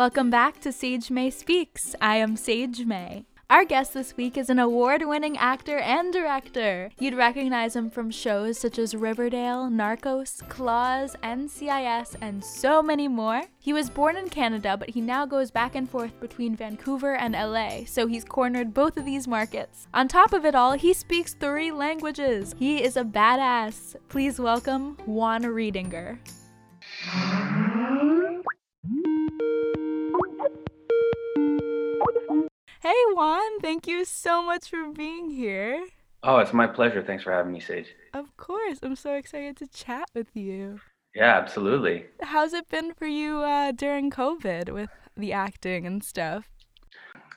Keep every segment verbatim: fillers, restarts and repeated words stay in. Welcome back to Sage May Speaks. I am Sage May. Our guest this week is an award-winning actor and director. You'd recognize him from shows such as Riverdale, Narcos, Claws, N C I S, and so many more. He was born in Canada, but he now goes back and forth between Vancouver and L A, so he's cornered both of these markets. On top of it all, he speaks three languages. He is a badass. Please welcome Juan Riedinger. Hey Juan, thank you so much for being here. Oh, it's my pleasure. Thanks for having me, Sage. Of course. I'm so excited to chat with you. Yeah, absolutely. How's it been for you uh, during COVID with the acting and stuff?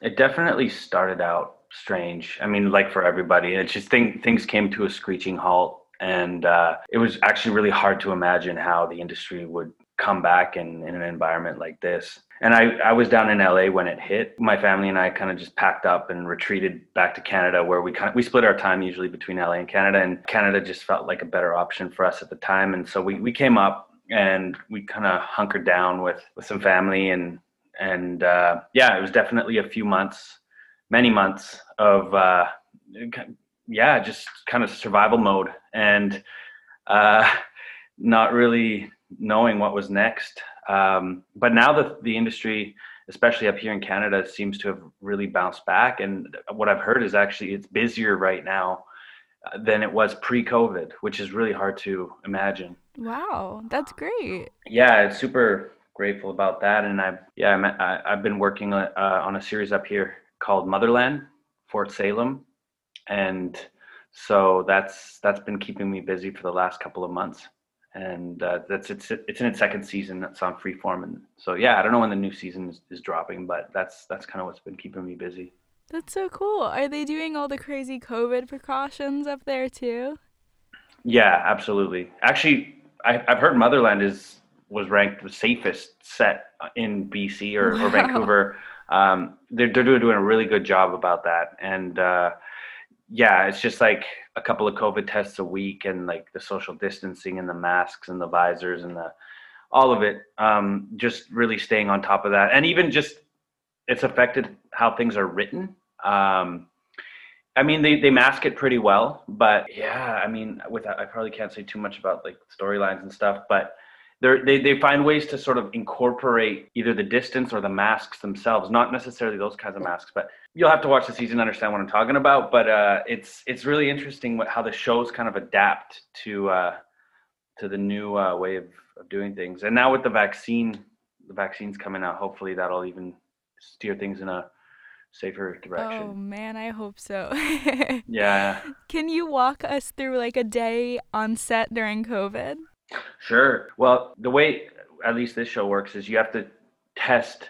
It definitely started out strange. I mean, like for everybody, it's just thing, things came to a screeching halt. And uh, it was actually really hard to imagine how the industry would come back in, in an environment like this. And I, I was down in L A when it hit. My family and I kind of just packed up and retreated back to Canada, where we kind of, we split our time usually between L A and Canada, and Canada just felt like a better option for us at the time. And so we, we came up and we kind of hunkered down with, with some family and, and uh, yeah, it was definitely a few months, many months of, uh, yeah, just kind of survival mode and uh, not really knowing what was next. Um, but now the the industry, especially up here in Canada, seems to have really bounced back. And what I've heard is actually it's busier right now than it was pre-COVID, which is really hard to imagine. Wow, that's great. Yeah, it's super grateful about that. And I've, yeah, I'm, I, I've been working uh, on a series up here called Motherland, Fort Salem. And so that's that's been keeping me busy for the last couple of months. And uh, that's it's it's in its second season. That's on Freeform, and so yeah, I don't know when the new season is, is dropping, but that's that's kind of what's been keeping me busy. That's so cool. Are they doing all the crazy COVID precautions up there too? Yeah, absolutely. Actually, I, I've heard Motherland is was ranked the safest set in B C or, wow. or Vancouver. Um, they're they're doing a really good job about that, and. Uh, Yeah, it's just like a couple of COVID tests a week and like the social distancing and the masks and the visors and the all of it, um, just really staying on top of that. And even just it's affected how things are written. Um, I mean, they, they mask it pretty well, but yeah, I mean, with I probably can't say too much about like storylines and stuff, but they they find ways to sort of incorporate either the distance or the masks themselves, not necessarily those kinds of masks, but you'll have to watch the season to understand what I'm talking about. But uh, it's it's really interesting what, how the shows kind of adapt to uh, to the new uh, way of, of doing things. And now with the vaccine, the vaccines coming out, hopefully that'll even steer things in a safer direction. Oh man, I hope so. Yeah. Can you walk us through like a day on set during COVID? Sure. Well, the way at least this show works is you have to test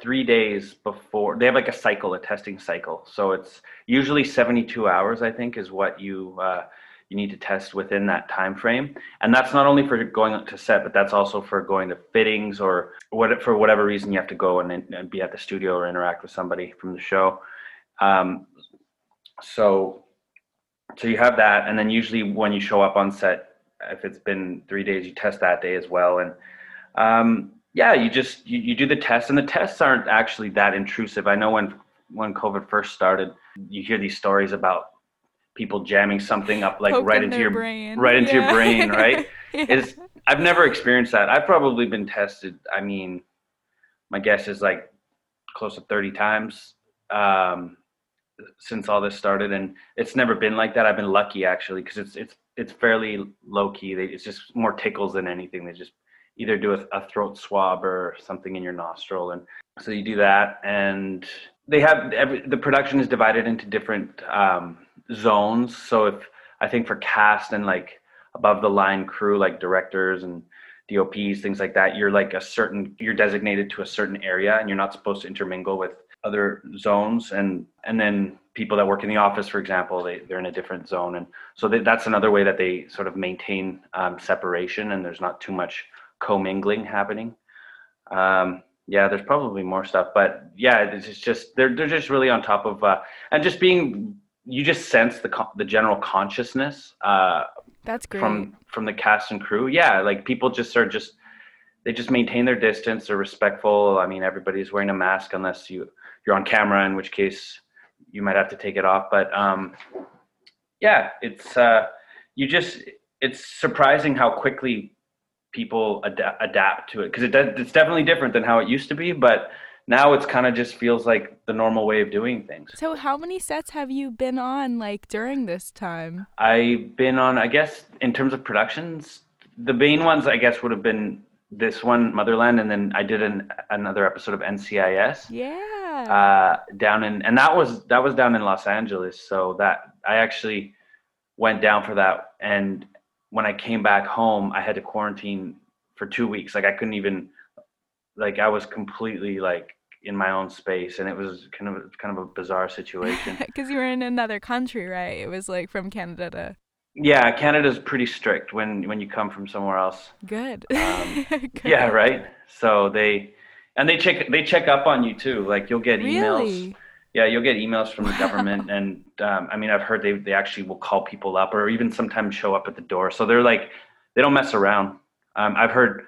three days before. They have like a cycle, a testing cycle. So it's usually seventy-two hours, I think, is what you uh, you need to test within that time frame. And that's not only for going to set, but that's also for going to fittings or what for whatever reason you have to go and, and be at the studio or interact with somebody from the show. Um, so, so you have that. And then usually when you show up on set, if it's been three days, you test that day as well. And um, yeah, you just, you, you do the tests, and the tests aren't actually that intrusive. I know when, when COVID first started, you hear these stories about people jamming something up, like Poking right into your brain, right into yeah. your brain. Right. yeah. It's, I've never experienced that. I've probably been tested. I mean, my guess is like close to thirty times um, since all this started. And it's never been like that. I've been lucky actually, cause it's, it's, it's fairly low key. They, it's just more tickles than anything. They just either do a, a throat swab or something in your nostril. And so you do that, and they have every, the production is divided into different um, zones. So if I think for cast and like above the line crew, like directors and D O Ps, things like that, you're like a certain, you're designated to a certain area and you're not supposed to intermingle with other zones. And, and then people that work in the office, for example, they, they're in a different zone. And so they, that's another way that they sort of maintain um, separation, and there's not too much commingling happening. Um, yeah, there's probably more stuff, but yeah, it's just, they're they're just really on top of, uh, and just being, you just sense the the general consciousness uh, that's great. from from the cast and crew. Yeah, like people just are just they just maintain their distance. They're respectful. I mean, everybody's wearing a mask unless you, you're on camera, in which case you might have to take it off. But um, yeah, it's uh, you just it's surprising how quickly people ad- adapt to it, because it de- it's definitely different than how it used to be. But now it's kind of just feels like the normal way of doing things. So how many sets have you been on, like, during this time? I've been on, I guess, in terms of productions, the main ones, I guess, would have been this one, Motherland, and then I did an, another episode of N C I S. Yeah. Uh, down in, and that was that was down in Los Angeles. So that I actually went down for that, and when I came back home, I had to quarantine for two weeks. Like, I couldn't even. Like I was completely like in my own space, and it was kind of kind of a bizarre situation. Because you were in another country, right? It was like from Canada to. Yeah, Canada's pretty strict when when you come from somewhere else. Good. Um, Good. Yeah, right. So they, and they check they check up on you too. Like you'll get emails. Really? Yeah, you'll get emails from the government, and um, I mean, I've heard they they actually will call people up, or even sometimes show up at the door. So they're like, they don't mess around. Um, I've heard.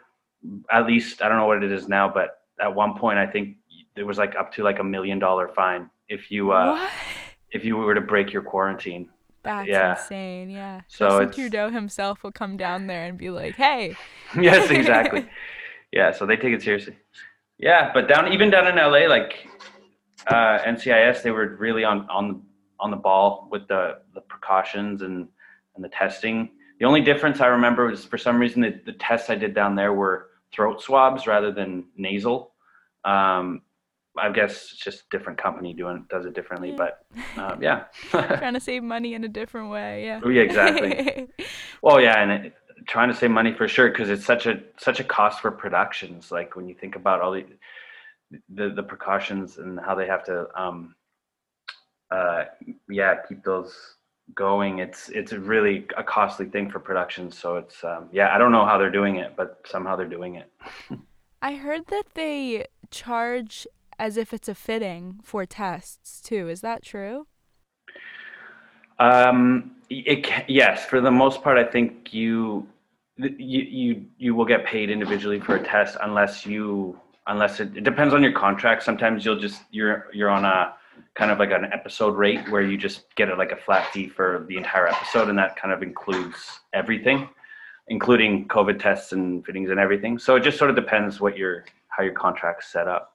At least, I don't know what it is now, but at one point, I think there was like up to like a million dollar fine if you uh, what? if you were to break your quarantine. That's yeah. insane. Yeah. So it's, Trudeau himself will come down there and be like, "Hey." Yes, exactly. Yeah. So they take it seriously. Yeah, but down even down in L A, like uh, N C I S, they were really on on on the ball with the, the precautions and, and the testing. The only difference I remember was, for some reason, the, the tests I did down there were throat swabs rather than nasal. Um, I guess it's just a different company doing does it differently, yeah. but um, yeah. Trying to save money in a different way, yeah. Oh, yeah, exactly. Well, yeah, and it, trying to save money for sure, because it's such a such a cost for productions. Like when you think about all the the, the precautions and how they have to, um, uh, yeah, keep those going, it's it's really a costly thing for production. So it's um yeah I don't know how they're doing it, but somehow they're doing it. I heard that they charge as if it's a fitting for tests too. Is that true? um it yes for the most part. I think you you you, you will get paid individually for a test, unless you unless it, it depends on your contract. Sometimes you'll just you're you're on a kind of like an episode rate where you just get it like a flat fee for the entire episode, and that kind of includes everything, including COVID tests and fittings and everything. So it just sort of depends what your how your contract's set up.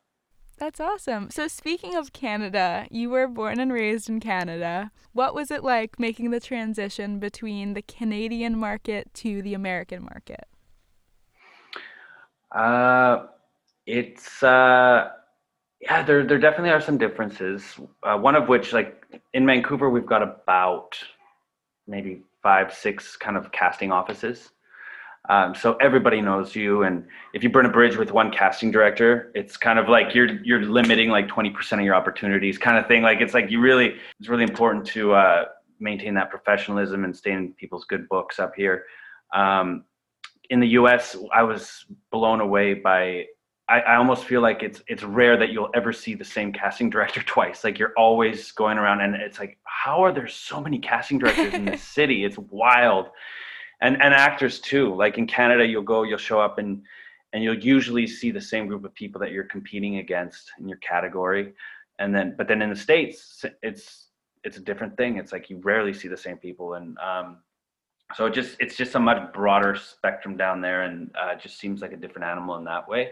That's awesome. So speaking of Canada, you were born and raised in Canada. What was it like making the transition between the Canadian market to the American market? Uh, it's uh Yeah, there there definitely are some differences. Uh, one of which, like in Vancouver, we've got about maybe five, six kind of casting offices. Um, so everybody knows you, and if you burn a bridge with one casting director, it's kind of like you're you're limiting like twenty percent of your opportunities, kind of thing. Like it's like you really it's really important to uh, maintain that professionalism and stay in people's good books up here. Um, in the U S, I was blown away by. I almost feel like it's it's rare that you'll ever see the same casting director twice. Like you're always going around, and it's like, how are there so many casting directors in this city? It's wild. And and actors too. Like in Canada, you'll go, you'll show up, and and you'll usually see the same group of people that you're competing against in your category. And then, but then in the States, it's it's a different thing. It's like you rarely see the same people, and um, so it just it's just a much broader spectrum down there, and uh, it just seems like a different animal in that way.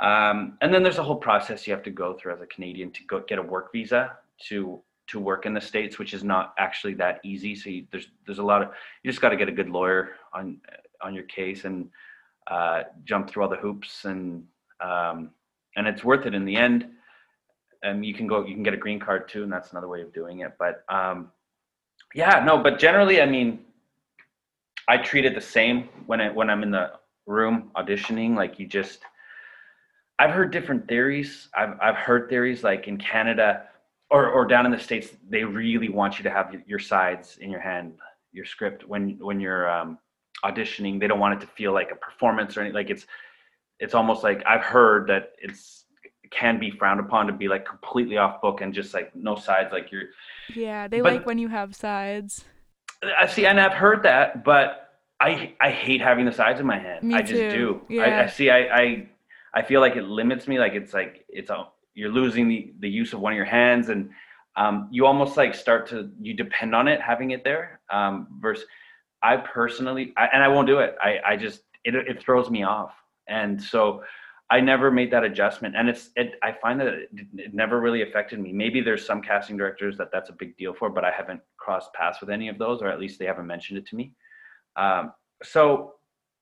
Um, and then there's a whole process you have to go through as a Canadian to go get a work visa to to work in the States, which is not actually that easy. So you, there's there's a lot of you just got to get a good lawyer on on your case and uh, jump through all the hoops, and um, and it's worth it in the end. And you can go you can get a green card too, and that's another way of doing it. But um, yeah, no, but generally, I mean, I treat it the same when I when I'm in the room auditioning. Like you just. I've heard different theories. I've I've heard theories like in Canada or, or down in the States, they really want you to have your sides in your hand, your script when when you're um, auditioning. They don't want it to feel like a performance or anything. Like it's it's almost like I've heard that it's it can be frowned upon to be like completely off book and just like no sides. Like you're. Yeah, they but, like when you have sides. I see, and I've heard that, but I I hate having the sides in my hand. Me I just too. do. Yeah. I, I see. I, I I feel like it limits me. Like it's like it's a, you're losing the, the use of one of your hands, and um, you almost like start to you depend on it having it there. Um, versus, I personally, I, and I won't do it. I I just it it throws me off, and so I never made that adjustment. And it's it I find that it, it never really affected me. Maybe there's some casting directors that that's a big deal for, but I haven't crossed paths with any of those, or at least they haven't mentioned it to me. Um, so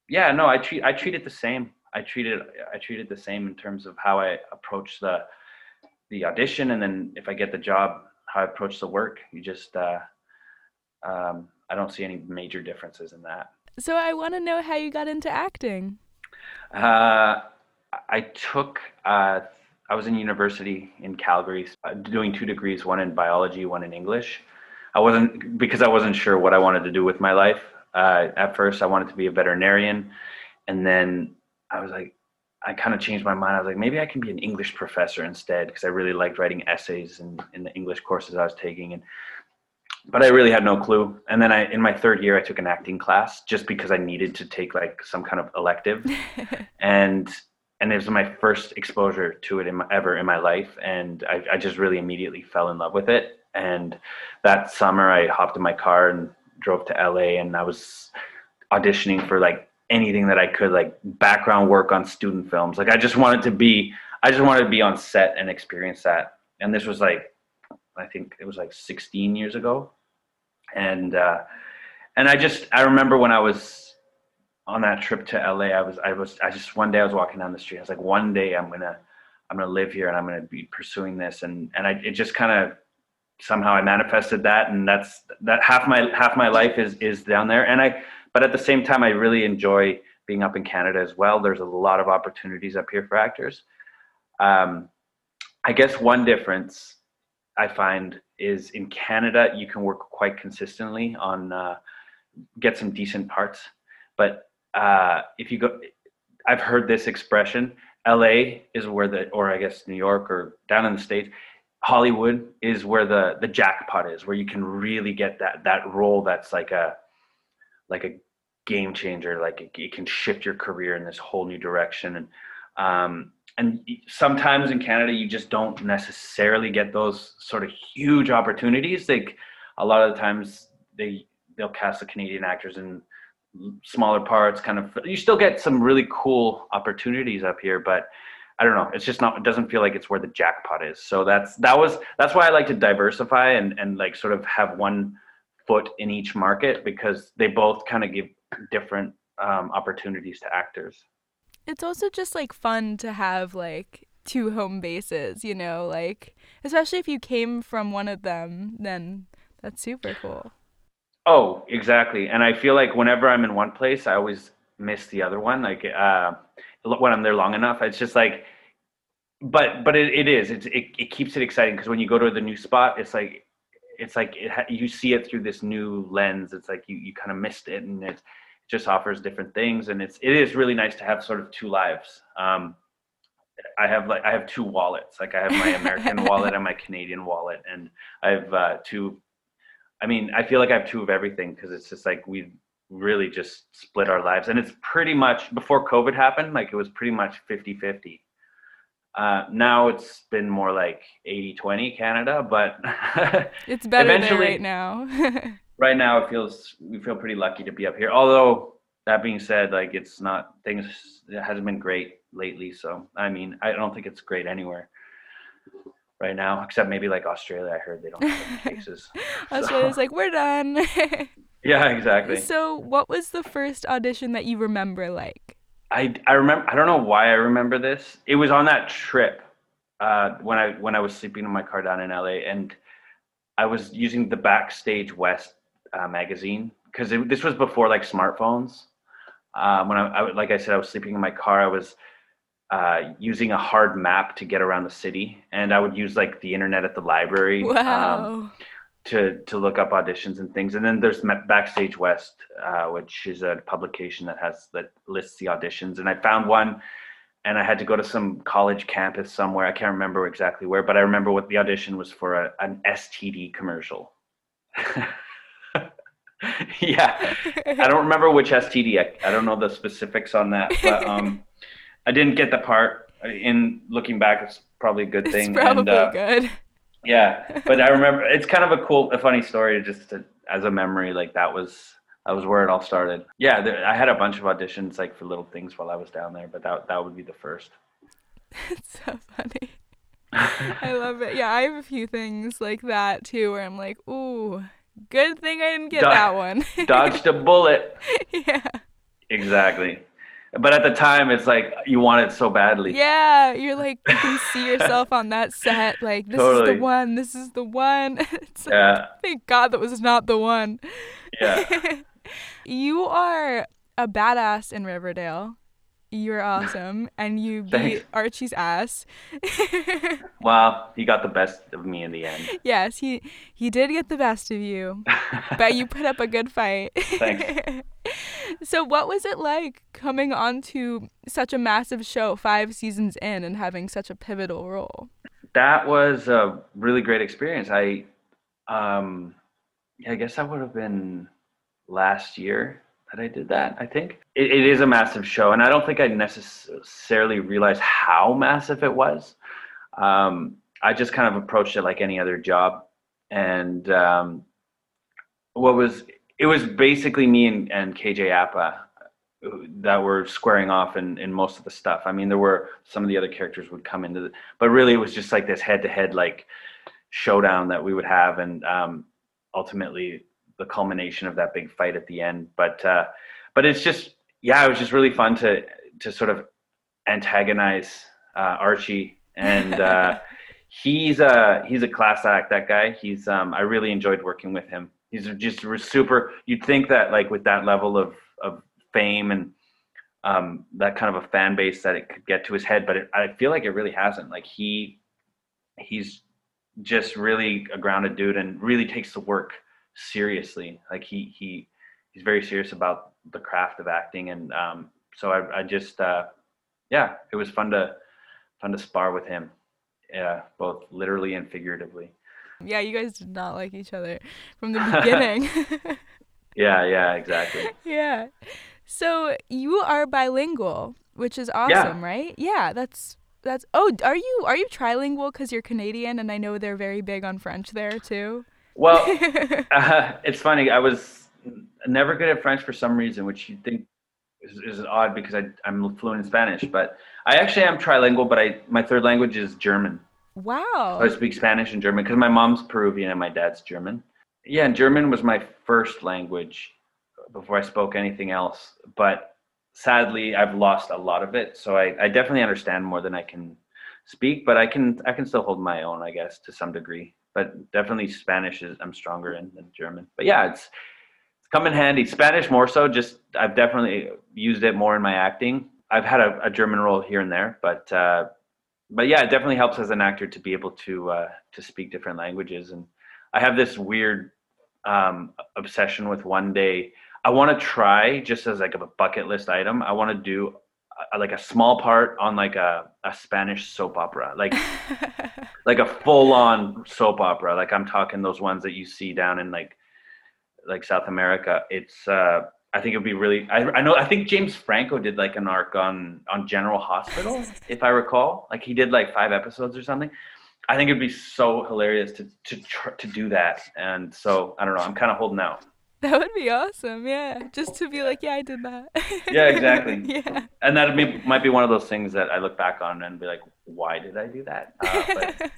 yeah, no, I treat, I treat it the same. I treat it, I treat it the same in terms of how I approach the, the audition. And then if I get the job, how I approach the work, you just, uh, um, I don't see any major differences in that. So I want to know how you got into acting. Uh, I took, uh, I was in university in Calgary doing two degrees, one in biology, one in English. I wasn't, because I wasn't sure what I wanted to do with my life. Uh, at first I wanted to be a veterinarian, and then I was like, I kind of changed my mind. I was like, maybe I can be an English professor instead, because I really liked writing essays and in, in the English courses I was taking. And but I really had no clue. And then I, in my third year, I took an acting class just because I needed to take like some kind of elective, and and it was my first exposure to it in my, ever in my life, and I, I just really immediately fell in love with it. And that summer, I hopped in my car and drove to L A, and I was auditioning for like anything that I could, like background work on student films. Like I just wanted to be, I just wanted to be on set and experience that. And this was like, I think it was like sixteen years ago. And, uh, and I just, I remember when I was on that trip to L A, I was, I was, I just, one day I was walking down the street. I was like, one day I'm going to, I'm going to live here and I'm going to be pursuing this. And, and I, it just kind of, somehow I manifested that, and that's that half my half my life is is down there. And I, but at the same time, I really enjoy being up in Canada as well. There's a lot of opportunities up here for actors. Um, I guess one difference I find is in Canada, you can work quite consistently on uh, get some decent parts. But uh, if you go, I've heard this expression: L A is where the, or I guess New York or down in the States, Hollywood is where the, the jackpot is, where you can really get that, that role that's like a like a game changer, like it, it can shift your career in this whole new direction. And um, and sometimes in Canada, you just don't necessarily get those sort of huge opportunities. Like a lot of the times they they'll cast the Canadian actors in smaller parts. Kind of, you still get some really cool opportunities up here, but I don't know. It's just not, it doesn't feel like it's where the jackpot is. So that's, that was, that's why I like to diversify and, and like sort of have one foot in each market, because they both kind of give different um, opportunities to actors. It's also just like fun to have like two home bases, you know, like, especially if you came from one of them, then that's super cool. Oh, exactly. And I feel like whenever I'm in one place, I always miss the other one. Like, uh, when I'm there long enough, it's just like, but but it, it is it's, it it keeps it exciting, because when you go to the new spot, it's like it's like it ha- you see it through this new lens. It's like you you kind of missed it, and it just offers different things. And it's it is really nice to have sort of two lives. Um, I have like I have two wallets. Like I have my American wallet and my Canadian wallet, and I have uh, two. I mean, I feel like I have two of everything, because it's just like we. really just split our lives. And it's pretty much, before COVID happened, like it was pretty much fifty-fifty. Uh, now it's been more like eighty-twenty Canada, but it's better eventually, there right now. Right now it feels, we feel pretty lucky to be up here. Although that being said, like it's not, things, it hasn't been great lately. So, I mean, I don't think it's great anywhere right now, except maybe like Australia. I heard they don't have any cases. Australia's so. Like, we're done. Yeah, exactly. So what was the first audition that you remember like? I, I remember, I don't know why I remember this. It was on that trip uh, when I when I was sleeping in my car down in L A, and I was using the Backstage West uh, magazine, because this was before like smartphones. Uh, when I, I, like I said, I was sleeping in my car. I was uh, using a hard map to get around the city, and I would use like the internet at the library. Wow. Um, to to look up auditions and things. And then there's Backstage West, uh, which is a publication that has that lists the auditions. And I found one, and I had to go to some college campus somewhere. I can't remember exactly where, but I remember what the audition was for a, an S T D commercial. Yeah. I don't remember which S T D. I, I don't know the specifics on that, but um, I didn't get the part. In looking back, it's probably a good thing. It's probably and, uh, good. Yeah. But I remember, it's kind of a cool, a funny story, just to, as a memory, like that was, that was where it all started. Yeah. There, I had a bunch of auditions like for little things while I was down there, but that, that would be the first. It's so funny. I love it. Yeah. I have a few things like that too, where I'm like, ooh, good thing I didn't get Dod- that one. Dodged a bullet. Yeah. Exactly. But at the time, it's like, you want it so badly. Yeah, you're like, you can see yourself on that set, like, this totally. is the one, this is the one. It's like, yeah. Thank God that was not the one. Yeah. You are a badass in Riverdale. You're awesome, and you beat Archie's ass. Well, he got the best of me in the end. Yes, he, he did get the best of you, but you put up a good fight. Thanks. So what was it like coming onto such a massive show five seasons in and having such a pivotal role? That was a really great experience. I um, I guess that would have been last year that I did that, I think. It, it is a massive show, and I don't think I necessarily realized how massive it was. Um, I just kind of approached it like any other job. And um, what was... It was basically me and, and K J Apa that were squaring off in, in most of the stuff. I mean, there were some of the other characters would come into the, but really it was just like this head-to-head like showdown that we would have, and um, ultimately the culmination of that big fight at the end. But uh, but it's just, yeah, it was just really fun to to sort of antagonize uh, Archie, and uh, he's a he's a class act. That guy, he's um, I really enjoyed working with him. He's just super, you'd think that like with that level of, of fame and um, that kind of a fan base that it could get to his head, but it, I feel like it really hasn't. Like he, he's just really a grounded dude and really takes the work seriously. Like he, he, he's very serious about the craft of acting. And um, so I, I just, uh, yeah, it was fun to, fun to spar with him. Yeah, both literally and figuratively. Yeah, you guys did not like each other from the beginning. Yeah, yeah, exactly. Yeah. So you are bilingual, which is awesome, yeah. Right? Yeah, that's that's. Oh, are you are you trilingual because you're Canadian, and I know they're very big on French there too. Well, uh, it's funny. I was never good at French for some reason, which you think is, is odd because I I'm fluent in Spanish, but I actually am trilingual. But I my third language is German. Wow. So I speak Spanish and German because my mom's Peruvian and my dad's German. Yeah, and German was my first language before I spoke anything else. But sadly, I've lost a lot of it. So I, I definitely understand more than I can speak, but I can I can still hold my own, I guess, to some degree. But definitely Spanish is I'm stronger in than German. But yeah, it's it's come in handy. Spanish more so, just I've definitely used it more in my acting. I've had a, a German role here and there, but uh But yeah, it definitely helps as an actor to be able to uh, to speak different languages. And I have this weird um, obsession with one day. I want to try, just as like a bucket list item, I want to do a, like a small part on like a, a Spanish soap opera, like like a full on soap opera. Like I'm talking those ones that you see down in like like South America. It's uh, I think it'd be really, I, I know, I think James Franco did like an arc on, on General Hospital, if I recall, like he did like five episodes or something. I think it'd be so hilarious to, to, to do that. And so, I don't know, I'm kind of holding out. That would be awesome. Yeah. Just to be like, yeah, I did that. Yeah, exactly. Yeah. And that might be one of those things that I look back on and be like, why did I do that? Uh, but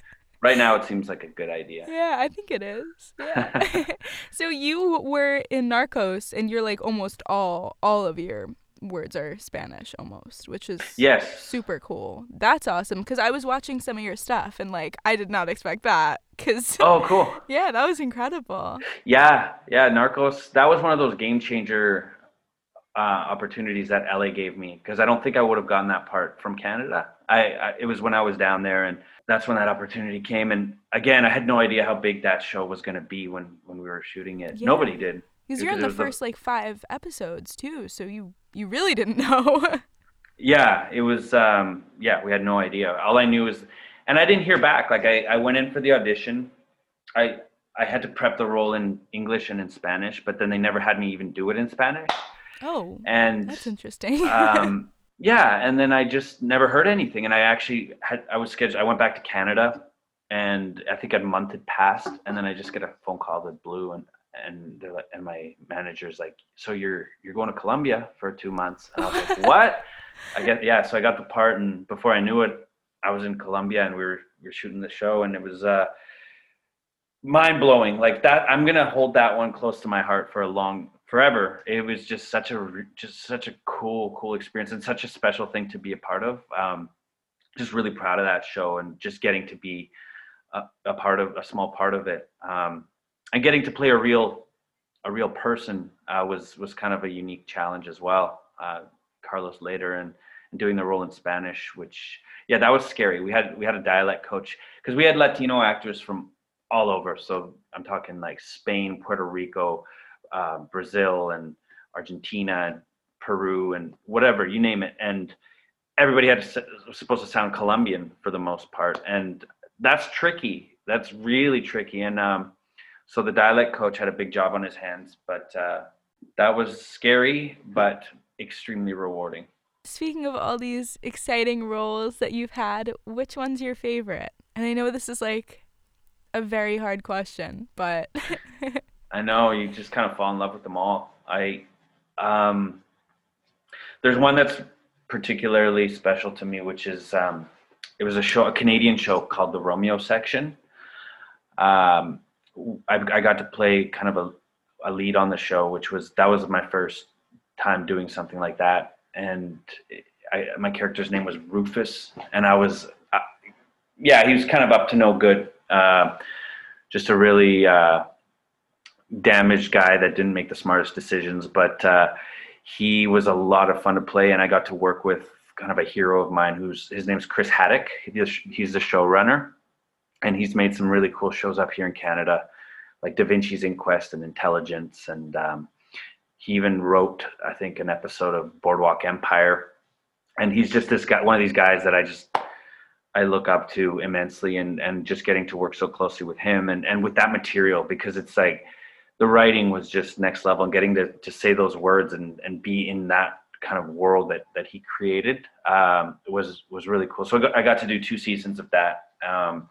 right now, it seems like a good idea. Yeah, I think it is. Yeah. So you were in Narcos, and you're like almost all all of your words are Spanish almost, which is yes. super cool. That's awesome, because I was watching some of your stuff, and like I did not expect that. Cause, oh, cool. Yeah, that was incredible. Yeah, yeah, Narcos. That was one of those game changer uh, opportunities that L A gave me, because I don't think I would have gotten that part from Canada. I, I it was when I was down there, and that's when that opportunity came. And again, I had no idea how big that show was going to be when, when we were shooting it. Yeah. Nobody did. Because you're in the first the... like five episodes too. So you, you really didn't know. Yeah, it was, um, yeah, we had no idea. All I knew was, and I didn't hear back. Like I, I went in for the audition. I, I had to prep the role in English and in Spanish, but then they never had me even do it in Spanish. Oh, and that's interesting. um, yeah, and then I just never heard anything. And I actually had, I was scheduled, I went back to Canada, and I think a month had passed, and then I just get a phone call that blew, and and they're like, and my manager's like, so you're you're going to Colombia for two months? And I was like, what? I get yeah. So I got the part, and before I knew it, I was in Colombia, and we were we were shooting the show, and it was uh, mind blowing. Like that, I'm gonna hold that one close to my heart for a long, forever. It was just such a just such a cool cool experience, and such a special thing to be a part of. Um, just really proud of that show, and just getting to be a, a part of a small part of it. Um, And getting to play a real, a real person uh, was was kind of a unique challenge as well. Uh, Carlos Lehder and, and doing the role in Spanish, which yeah, that was scary. We had we had a dialect coach because we had Latino actors from all over. So I'm talking like Spain, Puerto Rico, uh, Brazil, and Argentina, and Peru, and whatever, you name it. And everybody had to, was supposed to sound Colombian for the most part, and that's tricky. That's really tricky, and. Um, So the dialect coach had a big job on his hands, but uh, that was scary, but extremely rewarding. Speaking of all these exciting roles that you've had, which one's your favorite? And I know this is like a very hard question, but... I know, you just kind of fall in love with them all. I, um, there's one that's particularly special to me, which is, um, it was a show, a Canadian show called The Romeo Section. Um, I, I got to play kind of a, a lead on the show, which was, that was my first time doing something like that. And I, my character's name was Rufus, and I was, uh, yeah, he was kind of up to no good. Uh, just a really uh, damaged guy that didn't make the smartest decisions, but uh, he was a lot of fun to play. And I got to work with kind of a hero of mine who's, his name's Chris Haddock. He's the showrunner. And he's made some really cool shows up here in Canada, like Da Vinci's Inquest and Intelligence. And um, he even wrote, I think, an episode of Boardwalk Empire. And he's just this guy, one of these guys that I just, I look up to immensely, and, and just getting to work so closely with him and, and with that material, because it's like the writing was just next level, and getting to, to say those words and, and be in that kind of world that, that he created um, was, was really cool. So I got, I got to do two seasons of that. Um,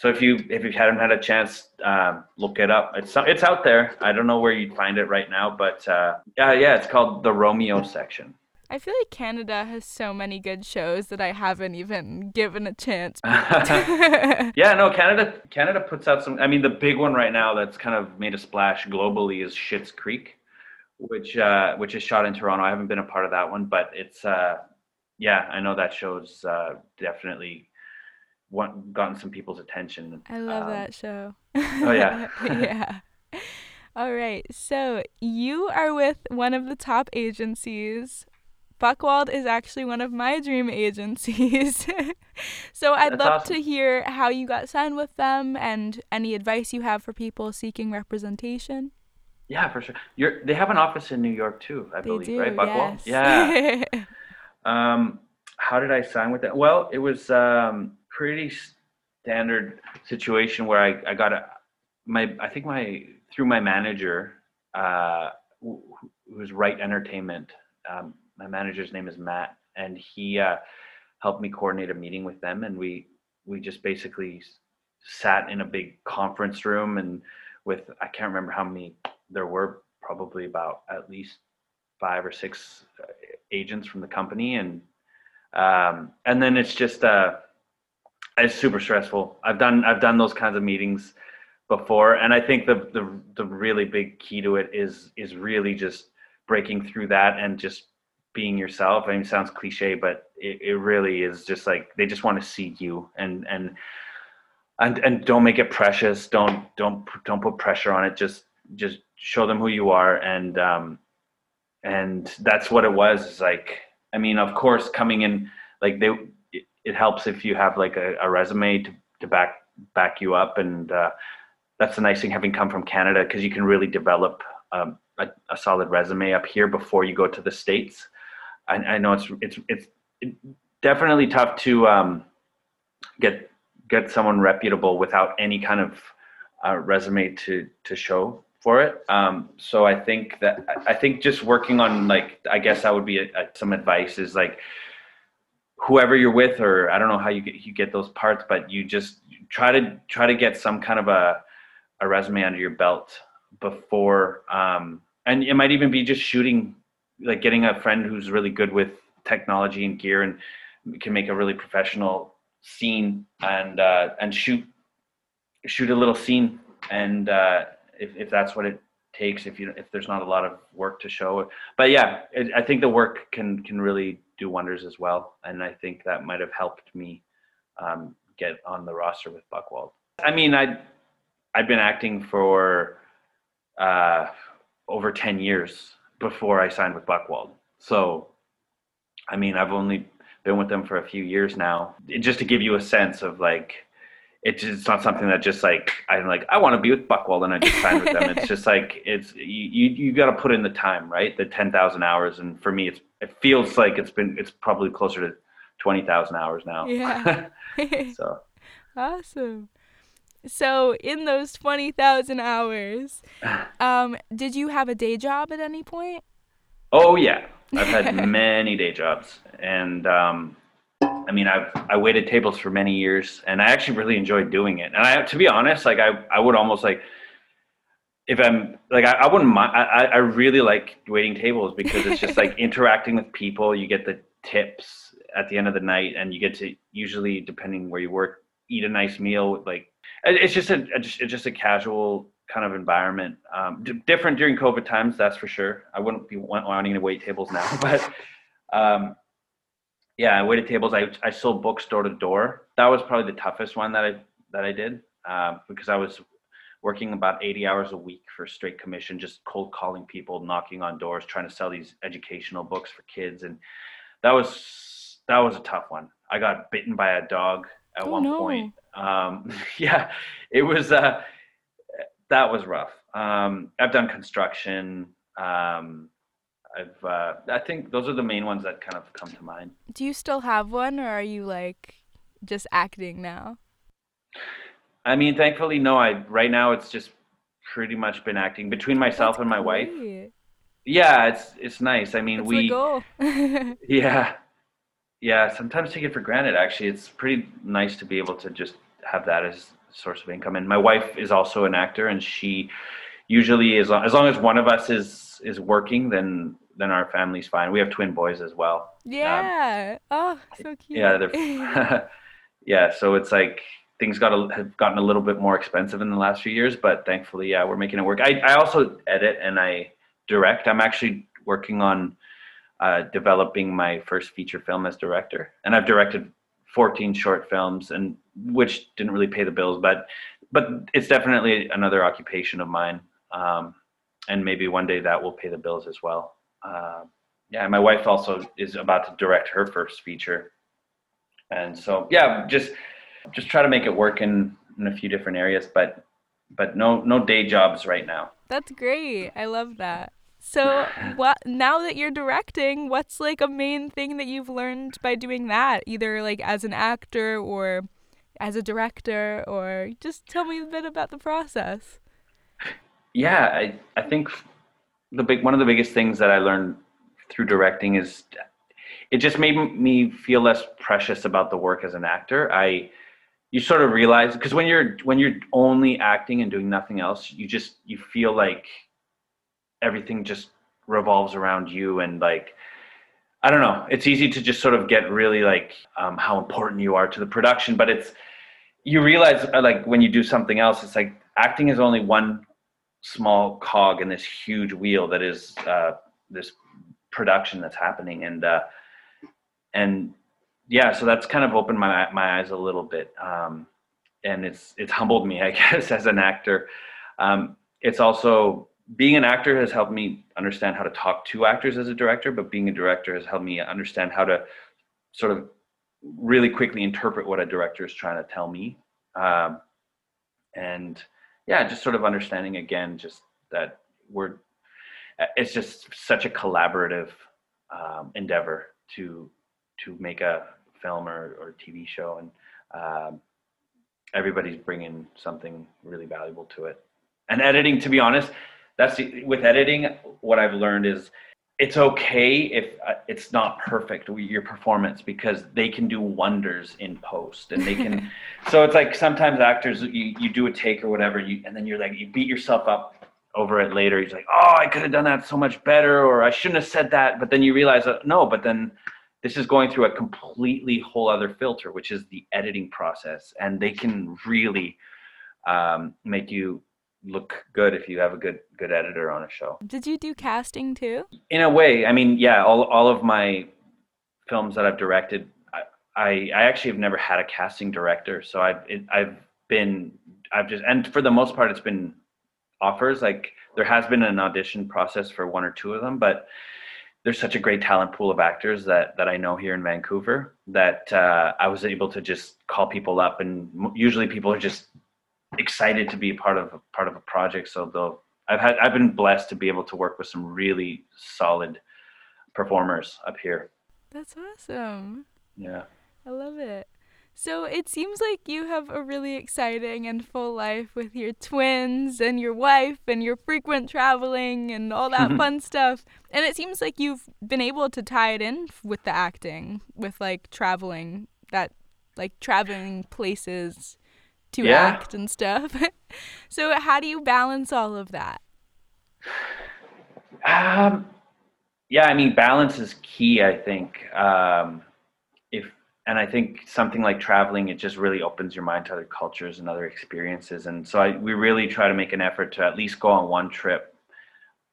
So if you if you haven't had a chance, uh, look it up. It's it's out there. I don't know where you'd find it right now, but uh, yeah, yeah, it's called The Romeo Section. I feel like Canada has so many good shows that I haven't even given a chance. Yeah, no, Canada Canada puts out some. I mean, the big one right now that's kind of made a splash globally is Schitt's Creek, which uh, which is shot in Toronto. I haven't been a part of that one, but it's uh, yeah, I know that show's uh, definitely. One, gotten some people's attention. I love um, that show. Oh yeah. Yeah. All right. So you are with one of the top agencies. Buckwald is actually one of my dream agencies. So I'd That's love awesome. to hear how you got signed with them and any advice you have for people seeking representation. Yeah, for sure. You're, they have an office in New York too, I they believe, do, right? Buckwald? Yes. Yeah. um, how did I sign with them? Well, it was, um, pretty standard situation where I, I got a, my, I think my, through my manager, uh, who was Wright Entertainment. Um, my manager's name is Matt, and he, uh, helped me coordinate a meeting with them. And we, we just basically sat in a big conference room, and with, I can't remember how many there were, probably about at least five or six agents from the company. And, um, and then it's just, uh, it's super stressful. I've done I've done those kinds of meetings before, and I think the the the really big key to it is is really just breaking through that and just being yourself. I mean, it sounds cliche, but it, it really is just like they just want to see you, and and and and don't make it precious. Don't don't don't put pressure on it. Just just show them who you are, and um and that's what it was. It's like, I mean, of course, coming in like they. It helps if you have like a, a resume to, to back back you up, and uh, that's the nice thing having come from Canada, because you can really develop um, a, a solid resume up here before you go to the States. I, I know it's it's it's definitely tough to um, get get someone reputable without any kind of uh, resume to to show for it. Um, so I think that I think just working on, like, I guess that would be a, a, some advice is, like, whoever you're with, or I don't know how you get, you get those parts, but you just try to try to get some kind of a a resume under your belt before, um, and it might even be just shooting, like getting a friend who's really good with technology and gear and can make a really professional scene, and uh, and shoot shoot a little scene, and uh, if if that's what it takes, if you if there's not a lot of work to show. But yeah, it, I think the work can can really do wonders as well, and I think that might have helped me um, get on the roster with Buckwald. I mean, I I'd been acting for uh, over ten years before I signed with Buckwald, so I mean, I've only been with them for a few years now. It, just to give you a sense of, like, it's just not something that just, like, I'm like, I want to be with Buckwald and I just signed with them. It's just like, it's, you, you got to put in the time, right? The ten thousand hours. And for me, it's, it feels like it's been, it's probably closer to twenty thousand hours now. Yeah. So. Awesome. So in those twenty thousand hours, um, did you have a day job at any point? Oh yeah. I've had many day jobs, and um, I mean, I've I waited tables for many years, and I actually really enjoyed doing it. And I, to be honest, like I, I would almost like, if I'm like, I, I wouldn't mind. I, I really like waiting tables because it's just like interacting with people. You get the tips at the end of the night, and you get to, usually depending where you work, eat a nice meal. Like, it's just a, it's just a casual kind of environment, um, d- different during COVID times, that's for sure. I wouldn't be wanting to wait tables now, but um, yeah, I waited tables. I I sold books door to door. That was probably the toughest one that I that I did uh, because I was working about eighty hours a week for straight commission, just cold calling people, knocking on doors, trying to sell these educational books for kids, and that was that was a tough one. I got bitten by a dog at oh, one no. point. Um, yeah, it was. Uh, That was rough. Um, I've done construction. Um, I've. Uh, I think those are the main ones that kind of come to mind. Do you still have one, or are you like just acting now? I mean, thankfully, no. I right now it's just pretty much been acting between myself That's and my great. wife. Yeah, it's it's nice. I mean, That's we. The goal. yeah, yeah. Sometimes take it for granted. Actually, it's pretty nice to be able to just have that as source of income. And my wife is also an actor, and she usually is, as long as one of us is is working, then then our family's fine. We have twin boys as well. Yeah. Um, oh, so cute. Yeah, they're yeah, so it's like things got a, have gotten a little bit more expensive in the last few years, but thankfully, yeah, we're making it work. I, I also edit and I direct. I'm actually working on uh developing my first feature film as director, and I've directed fourteen short films, and which didn't really pay the bills, but but it's definitely another occupation of mine, um, and maybe one day that will pay the bills as well. Uh, yeah, my wife also is about to direct her first feature, and so yeah, just just try to make it work in, in a few different areas, but but no no day jobs right now. That's great. I love that. So what, now that you're directing, what's like a main thing that you've learned by doing that, either like as an actor or as a director, or just tell me a bit about the process? Yeah, I, I think the big one of the biggest things that I learned through directing is it just made me feel less precious about the work as an actor. I you sort of realize, because when you're when you're only acting and doing nothing else, you just you feel like everything just revolves around you, and like, I don't know, it's easy to just sort of get really like um, how important you are to the production, but it's, you realize like when you do something else, it's like acting is only one small cog in this huge wheel that is uh, this production that's happening. And, uh, and yeah, so that's kind of opened my my eyes a little bit. Um, and it's, it's humbled me, I guess, as an actor. Um, it's also, being an actor has helped me understand how to talk to actors as a director, but being a director has helped me understand how to sort of really quickly interpret what a director is trying to tell me. Um, and yeah, just sort of understanding again, just that we're, it's just such a collaborative um, endeavor to, to make a film or, or T V show. And um, everybody's bringing something really valuable to it. And editing, to be honest, that's with editing, what I've learned is it's okay if it's not perfect, your performance, because they can do wonders in post, and they can, so it's like sometimes actors, you, you do a take or whatever, you, and then you're like, you beat yourself up over it later. You're like, oh, I could have done that so much better, or I shouldn't have said that. But then you realize that, no, but then this is going through a completely whole other filter, which is the editing process. And they can really um, make you look good if you have a good good editor on a show. Did you do casting too? In a way, I mean, yeah, all all of my films that I've directed, I I, I actually have never had a casting director. So I've it, I've been I've just and for the most part, it's been offers. Like there has been an audition process for one or two of them, but there's such a great talent pool of actors that that I know here in Vancouver that uh, I was able to just call people up, and usually people are just excited to be part of part of a project. So though I've had I've been blessed to be able to work with some really solid performers up here. That's awesome. Yeah. I love it. So it seems like you have a really exciting and full life with your twins and your wife and your frequent traveling and all that fun stuff. And it seems like you've been able to tie it in with the acting, with like traveling, that like traveling places to yeah. act and stuff. So how do you balance all of that? Um, yeah, I mean, balance is key, I think. Um, if and I think something like traveling, it just really opens your mind to other cultures and other experiences. And so I, we really try to make an effort to at least go on one trip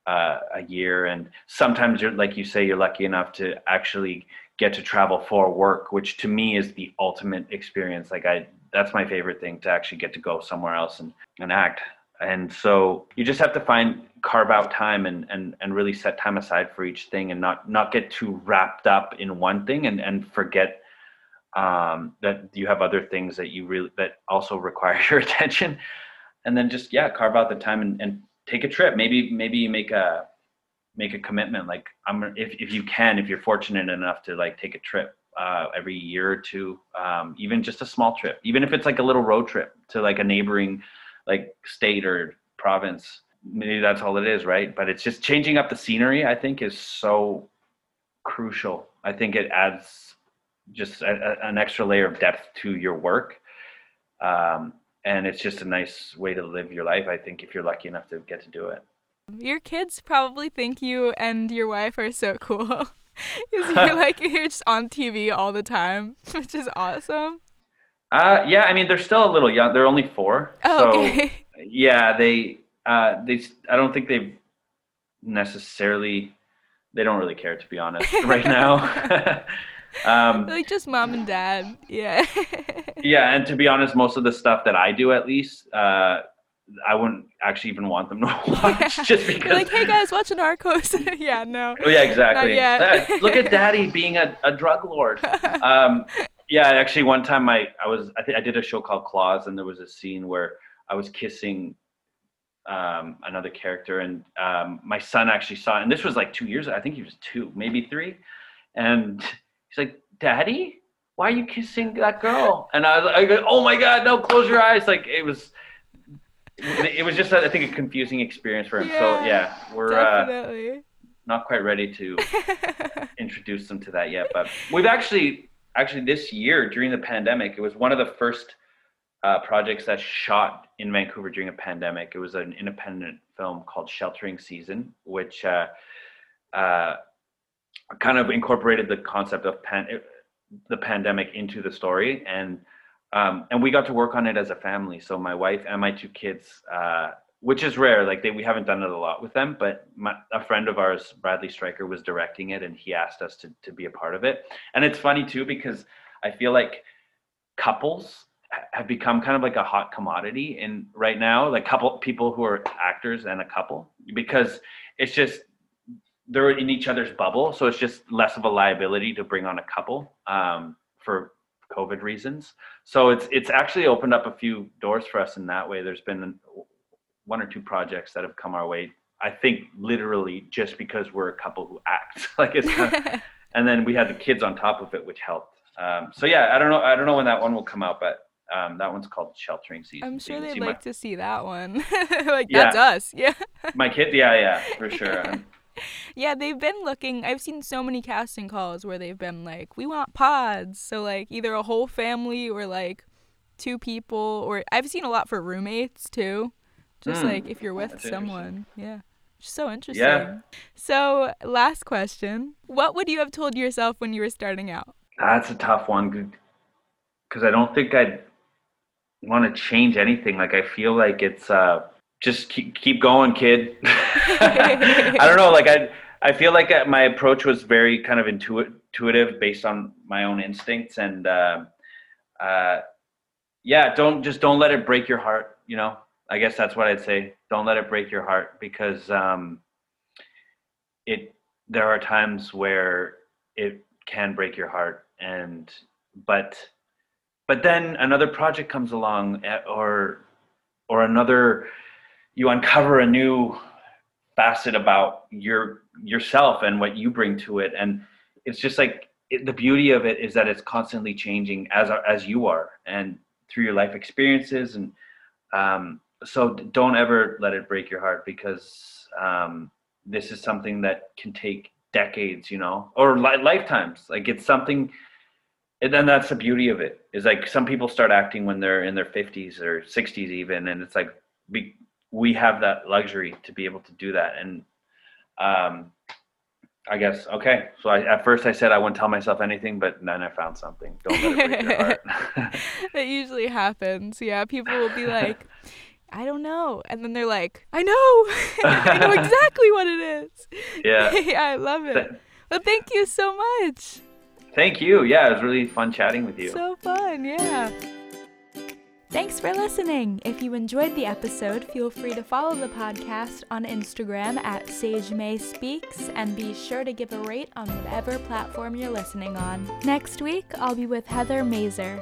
uh, a year. And sometimes, you're, like you say, you're lucky enough to actually get to travel for work, which to me is the ultimate experience. Like I, that's my favorite thing, to actually get to go somewhere else and, and act. And so you just have to find, carve out time and, and, and really set time aside for each thing, and not, not get too wrapped up in one thing and, and forget um, that you have other things that you really, that also require your attention. And then just, yeah, carve out the time and, and take a trip. Maybe, maybe you make a, make a commitment. Like I'm, if, if you can, if you're fortunate enough to like take a trip, Uh, every year or two, um, even just a small trip, even if it's like a little road trip to like a neighboring like state or province. Maybe that's all it is, right? But it's just changing up the scenery, I think, is so crucial. I think it adds just a, a, an extra layer of depth to your work. Um, and it's just a nice way to live your life, I think, if you're lucky enough to get to do it. Your kids probably think you and your wife are so cool. Because you're like, you're just on T V all the time, which is awesome. Uh, yeah, I mean, they're still a little young. They're only four. Oh, so, okay. Yeah, they, uh, they, I don't think they've necessarily, they don't really care, to be honest, right now. um, like just mom and dad. Yeah. Yeah. And to be honest, most of the stuff that I do, at least, uh, I wouldn't actually even want them to watch, yeah. just because. You're like, hey guys, watch Narcos. Yeah, no. Oh yeah, exactly. uh, look at Daddy being a, a drug lord. Um, yeah, actually, one time I I was I think I did a show called Claws, and there was a scene where I was kissing um, another character, and um, my son actually saw it, and this was like two years. I think he was two, maybe three, and he's like, Daddy, why are you kissing that girl? And I was like, oh my God, no, close your eyes. Like it was. It was just, I think, a confusing experience for him. Yeah, so, yeah, we're uh, not quite ready to introduce them to that yet. But we've actually, actually this year during the pandemic, it was one of the first uh, projects that shot in Vancouver during a pandemic. It was an independent film called Sheltering Season, which uh, uh, kind of incorporated the concept of pan- the pandemic into the story. And Um, and we got to work on it as a family. So my wife and my two kids, uh, which is rare, like they, we haven't done it a lot with them, but my, a friend of ours, Bradley Stryker, was directing it, and he asked us to, to be a part of it. And it's funny too, because I feel like couples have become kind of like a hot commodity in right now, like couple people who are actors and a couple, because it's just, they're in each other's bubble. So it's just less of a liability to bring on a couple um, for COVID reasons. So it's it's actually opened up a few doors for us in that way. There's been one or two projects that have come our way, I think literally just because we're a couple who act. Like it's kind of, and then we had the kids on top of it, which helped. Um, so yeah, I don't know I don't know when that one will come out, but Um, that one's called Sheltering Season. I'm sure so they'd like my... to see that one. Like, yeah. That's us. Yeah. My kid. Yeah, yeah, for sure. Um, yeah, they've been looking. I've seen so many casting calls where they've been like, we want pods. So, like, either a whole family or, like, two people. Or I've seen a lot for roommates, too. Just, mm, like, if you're with someone. Yeah. So interesting. Yeah. So, last question. What would you have told yourself when you were starting out? That's a tough one. Because I don't think I'd want to change anything. Like, I feel like it's uh just keep, keep going, kid. I don't know, like I I feel like my approach was very kind of intuitive based on my own instincts, and uh, uh yeah don't just don't let it break your heart, you know. I guess that's what I'd say. Don't let it break your heart, because um it there are times where it can break your heart, and but But then another project comes along, or or another, you uncover a new facet about your yourself and what you bring to it. And it's just like, it, the beauty of it is that it's constantly changing as as you are, and through your life experiences. And um, so don't ever let it break your heart, because um, this is something that can take decades, you know, or li- lifetimes. Like, it's something. And then that's the beauty of it, is like, some people start acting when they're in their fifties or sixties even. And it's like, we, we have that luxury to be able to do that. And um, I guess, okay. So I, at first I said I wouldn't tell myself anything, but then I found something. Don't let it break your heart. That usually happens. Yeah. People will be like, I don't know. And then they're like, I know. I know exactly what it is. Yeah. Yeah, I love it. Well, thank you so much. Thank you. Yeah, it was really fun chatting with you. So fun, yeah. Thanks for listening. If you enjoyed the episode, feel free to follow the podcast on Instagram at SageMaySpeaks, and be sure to give a rate on whatever platform you're listening on. Next week, I'll be with Heather Mazer.